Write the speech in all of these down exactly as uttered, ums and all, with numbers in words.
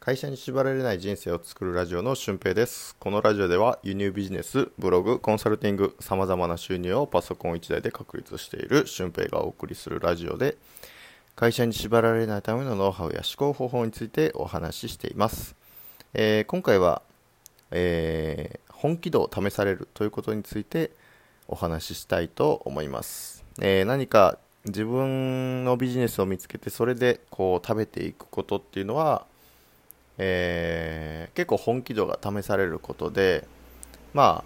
会社に縛られない人生を作るラジオの俊平です。このラジオでは輸入ビジネス、ブログ、コンサルティング、さまざまな収入をパソコンいちだいで確立している俊平がお送りするラジオで、会社に縛られないためのノウハウや思考方法についてお話ししています。えー、今回は、えー、本気度を試されるということについてお話ししたいと思います。えー、何か自分のビジネスを見つけて、それでこう食べていくことっていうのはえー、結構本気度が試されることで、ま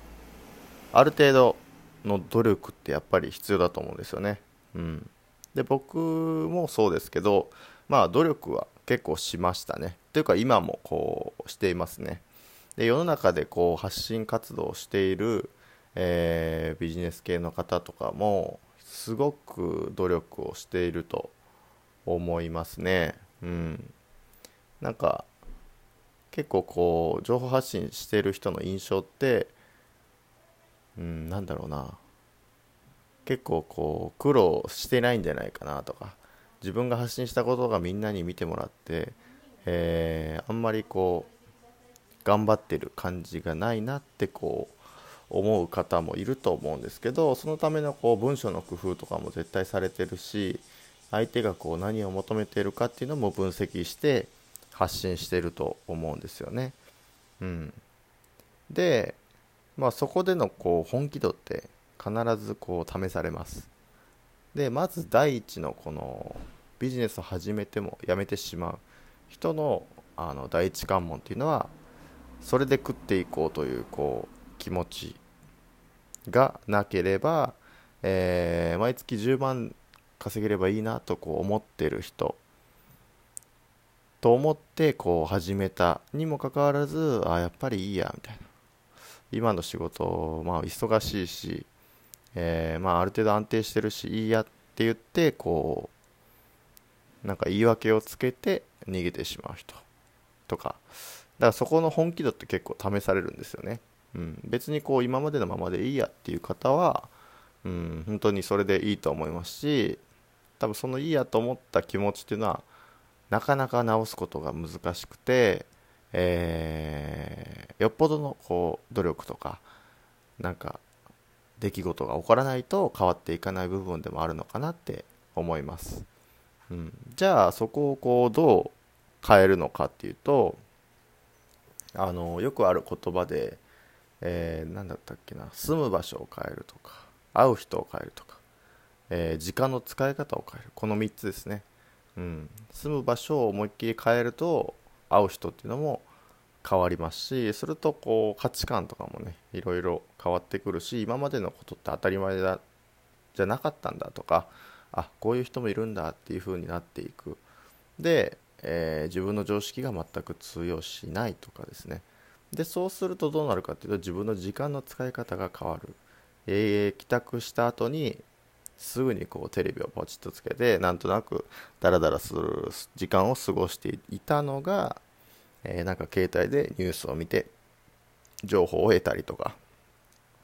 あある程度の努力ってやっぱり必要だと思うんですよね。うん、で僕もそうですけど、まあ努力は結構しましたね。というか今もこうしていますね。で世の中でこう発信活動をしている、えー、ビジネス系の方とかもすごく努力をしていると思いますね。うん、なんか結構こう情報発信してる人の印象って、うん、なんだろうな、結構こう苦労してないんじゃないかなとか、自分が発信したことがみんなに見てもらって、えー、あんまりこう頑張ってる感じがないなってこう思う方もいると思うんですけど、そのためのこう文章の工夫とかも絶対されてるし、相手がこう何を求めているかっていうのも分析して発信してると思うんですよね。うん、で、まあ、そこでのこう本気度って必ずこう試されます。で、まず第一のこのビジネスを始めてもやめてしまう人の、あの第一関門っていうのは、それで食っていこうというこう気持ちがなければ、えー、毎月じゅうまん稼げればいいなとこう思ってる人と思ってこう始めたにもかかわらず、あやっぱりいいやみたいな、今の仕事、まあ、忙しいし、えーまあ、ある程度安定してるしいいやって言ってこうなんか言い訳をつけて逃げてしまう人とか、だからそこの本気度って結構試されるんですよね。うん、別にこう今までのままでいいやっていう方は、うん、本当にそれでいいと思いますし、多分そのいいやと思った気持ちっていうのはなかなか直すことが難しくて、えー、よっぽどのこう努力とかなんか出来事が起こらないと変わっていかない部分でもあるのかなって思います。うん、じゃあそこをこうどう変えるのかっていうと、あのよくある言葉で、えー、なんだったっけな、住む場所を変えるとか、会う人を変えるとか、えー、時間の使い方を変える、このみっつですね。うん、住む場所を思いっきり変えると会う人っていうのも変わりますし、するとこう価値観とかもねいろいろ変わってくるし、今までのことって当たり前だじゃなかったんだとか、あこういう人もいるんだっていう風になっていく。で、えー、自分の常識が全く通用しないとかですね。でそうするとどうなるかっていうと、自分の時間の使い方が変わる。えー、帰宅した後にすぐにこうテレビをポチッとつけて、なんとなくダラダラする時間を過ごしていたのが、えー、なんか携帯でニュースを見て情報を得たりとか、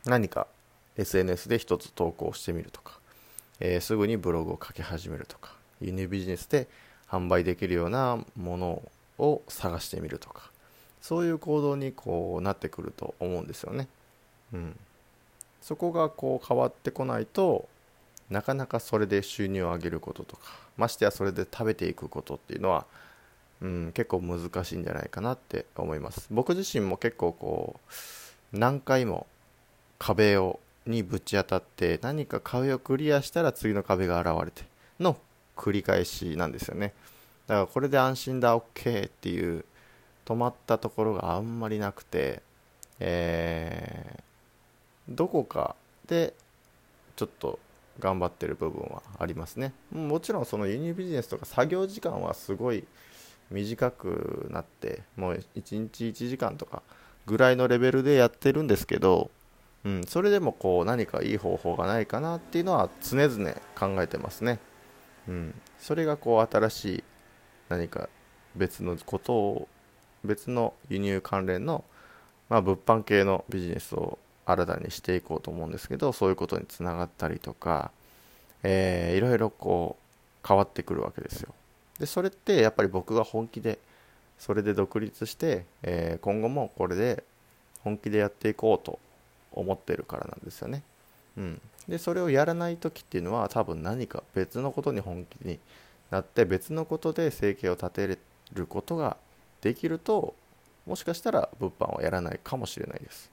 何か エスエヌエス で一つ投稿してみるとか、えー、すぐにブログを書き始めるとか、輸入ビジネスで販売できるようなものを探してみるとか、そういう行動にこうなってくると思うんですよね。うん、そこがこう変わってこないと、なかなかそれで収入を上げることとか、ましてやそれで食べていくことっていうのは、うん、結構難しいんじゃないかなって思います。僕自身も結構こう何回も壁をにぶち当たって、何か壁をクリアしたら次の壁が現れての繰り返しなんですよね。だからこれで安心だ OK っていう止まったところがあんまりなくて、えー、どこかでちょっと頑張ってる部分はありますね。もちろんその輸入ビジネスとか作業時間はすごい短くなって、もういちにちいちじかんとかぐらいのレベルでやってるんですけど、うん、それでもこう何かいい方法がないかなっていうのは常々考えてますね。うん、それがこう新しい何か別のことを、別の輸入関連の、まあ、物販系のビジネスを新たにしていこうと思うんですけど、そういうことにつながったりとか、えー、いろいろこう変わってくるわけですよ。でそれってやっぱり僕が本気でそれで独立して、えー、今後もこれで本気でやっていこうと思ってるからなんですよね。うん、でそれをやらない時っていうのは多分何か別のことに本気になって別のことで生計を立てることができると、もしかしたら物販はやらないかもしれないです。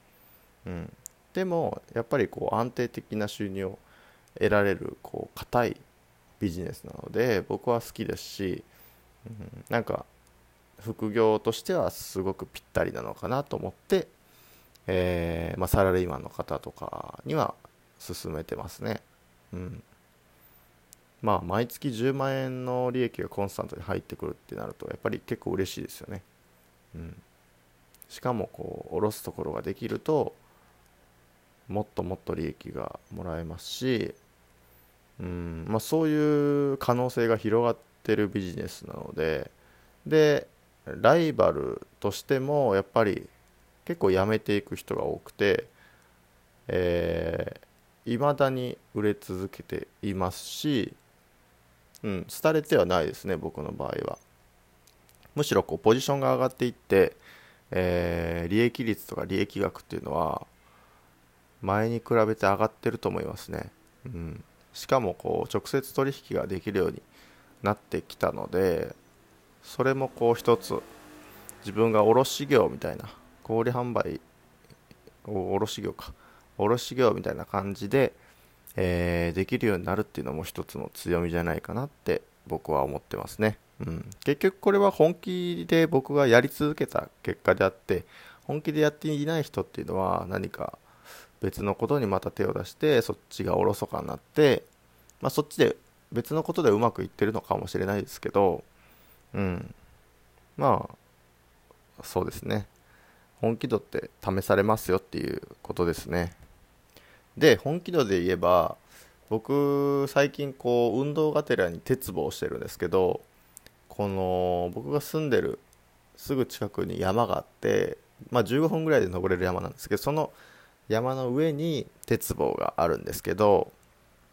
うん、でもやっぱりこう安定的な収入を得られるこう固いビジネスなので僕は好きですし、うん、なんか副業としてはすごくぴったりなのかなと思って、えーまあ、サラリーマンの方とかには進めてますね。うん、まあ毎月じゅうまんえんの利益がコンスタントに入ってくるってなるとやっぱり結構嬉しいですよね。うん、しかもこう下ろすところができるともっともっと利益がもらえますし、うんまあ、そういう可能性が広がってるビジネスなので、でライバルとしてもやっぱり結構辞めていく人が多くて、えー、未だに売れ続けていますし、うん、廃れてはないですね僕の場合は。むしろこうポジションが上がっていって、えー、利益率とか利益額っていうのは前に比べて上がってると思いますね。うん、しかもこう直接取引ができるようになってきたので、それもこう一つ自分が卸業みたいな、小売販売卸業か卸業みたいな感じで、えー、できるようになるっていうのも一つの強みじゃないかなって僕は思ってますね。うん、結局これは本気で僕がやり続けた結果であって、本気でやっていない人っていうのは何か別のことにまた手を出してそっちがおろそかになって、まあ、そっちで別のことでうまくいってるのかもしれないですけど、うん、まあそうですね、本気度って試されますよっていうことですね。で本気度で言えば僕最近こう運動がてらに鉄棒してるんですけど、この僕が住んでるすぐ近くに山があって、まあ、じゅうごふんぐらいで登れる山なんですけど、その山の上に鉄棒があるんですけど、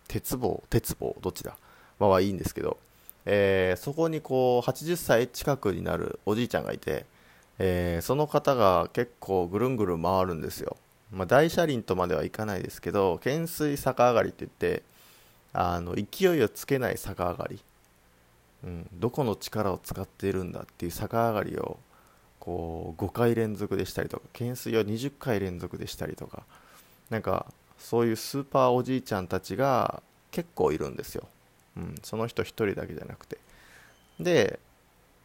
鉄棒鉄棒どっちだまあはいいんですけど、えー、そこにこうはちじゅっさい近くになるおじいちゃんがいて、えー、その方が結構ぐるんぐるん回るんですよ。まあ、大車輪とまではいかないですけど、懸垂逆上がりっていってあの勢いをつけない逆上がり、うん、どこの力を使っているんだっていう逆上がりをこうごかい連続でしたりとか、懸垂をにじゅっかい連続でしたりとか、なんかそういうスーパーおじいちゃんたちが結構いるんですよ。うん、その人一人だけじゃなくて、で、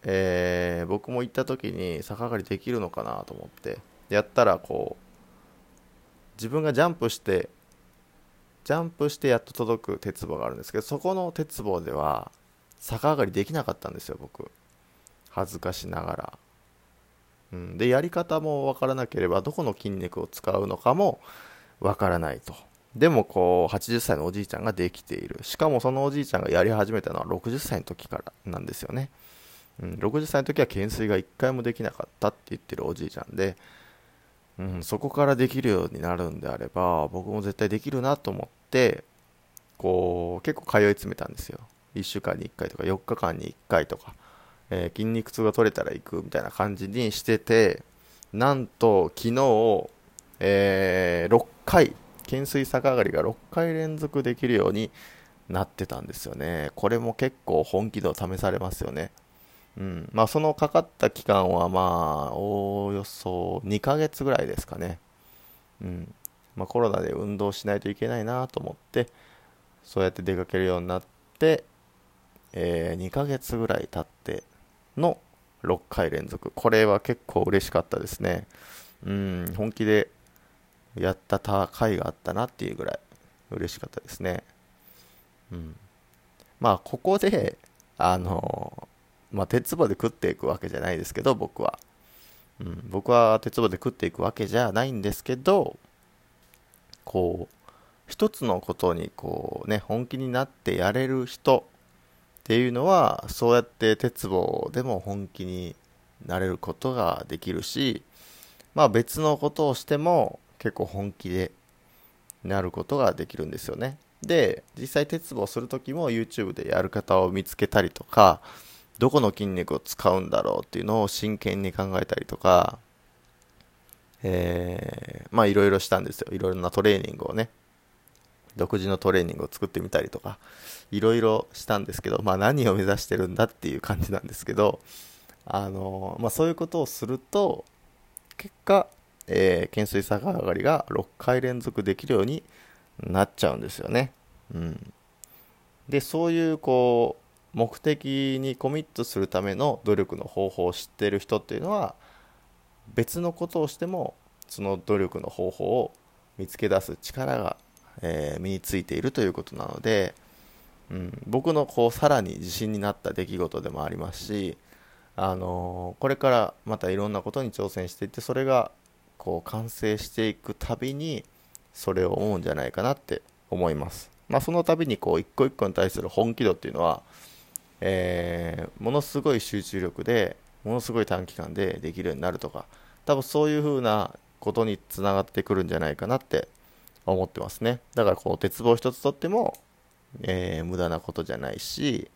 えー、僕も行った時に逆上がりできるのかなと思ってやったら、こう自分がジャンプしてジャンプしてやっと届く鉄棒があるんですけど、そこの鉄棒では逆上がりできなかったんですよ僕、恥ずかしながら。うん、でやり方もわからなければどこの筋肉を使うのかもわからないと。でもこうはちじゅっさいのおじいちゃんができている。しかもそのおじいちゃんがやり始めたのはろくじゅっさいの時からなんですよね。うん、ろくじゅっさいの時は懸垂がいっかいもできなかったって言ってるおじいちゃんで、うん、そこからできるようになるんであれば僕も絶対できるなと思ってこう結構通い詰めたんですよ。いっしゅうかんにいっかいとかよっかかんにいっかいとか、えー、筋肉痛が取れたら行くみたいな感じにしてて、なんと昨日、えー、ろっかい懸垂逆上がりがろっかい連続できるようになってたんですよね。これも結構本気度試されますよね。うん、まあそのかかった期間はまあおおよそにかげつぐらいですかね。うん、まあコロナで運動しないといけないなと思ってそうやって出かけるようになって、えー、にかげつぐらい経ってのろっかい連続、これは結構嬉しかったですね。うん、本気でやった回があったなっていうぐらい嬉しかったですね。うん、まあここであのまあ鉄棒で食っていくわけじゃないですけど僕は、うん、僕は鉄棒で食っていくわけじゃないんですけど、こう一つのことにこうね本気になってやれる人っていうのはそうやって鉄棒でも本気になれることができるし、まあ別のことをしても結構本気でなることができるんですよね。で実際鉄棒するときも YouTube でやる方を見つけたりとか、どこの筋肉を使うんだろうっていうのを真剣に考えたりとか、えー、まあいろいろしたんですよ。いろいろなトレーニングをね、独自のトレーニングを作ってみたりとかいろいろしたんですけど、まあ何を目指してるんだっていう感じなんですけど、あのまあそういうことをすると結果、えー、懸垂逆上がりがろっかい連続できるようになっちゃうんですよね。うん、でそういうこう目的にコミットするための努力の方法を知っている人っていうのは別のことをしてもその努力の方法を見つけ出す力が、えー、身についているということなので、うん、僕のこうさらに自信になった出来事でもありますし、あのー、これからまたいろんなことに挑戦していって、それがこう完成していくたびにそれを思うんじゃないかなって思います。まあ、そのたびにこう一個一個に対する本気度っていうのは、えー、ものすごい集中力でものすごい短期間でできるようになるとか、多分そういうふうなことにつながってくるんじゃないかなって思ってますね。だからこう鉄棒一つとっても、えー、無駄なことじゃないし、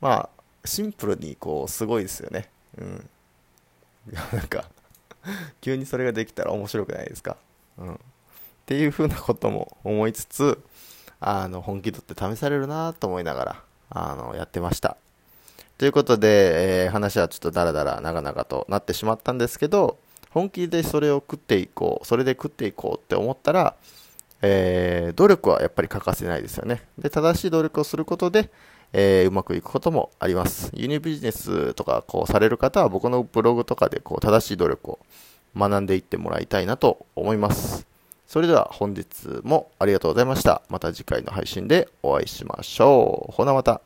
まあシンプルにこうすごいですよね。うん、なんか急にそれができたら面白くないですか。うん、っていうふうなことも思いつつ、あの本気度って試されるなと思いながらあのやってました。ということで、えー、話はちょっとだらだら長々となってしまったんですけど、本気でそれを食っていこう、それで食っていこうって思ったら、えー、努力はやっぱり欠かせないですよね。で、正しい努力をすることで、えー、うまくいくこともあります。輸入ビジネスとかこうされる方は、僕のブログとかでこう正しい努力を学んでいってもらいたいなと思います。それでは本日もありがとうございました。また次回の配信でお会いしましょう。ほなまた。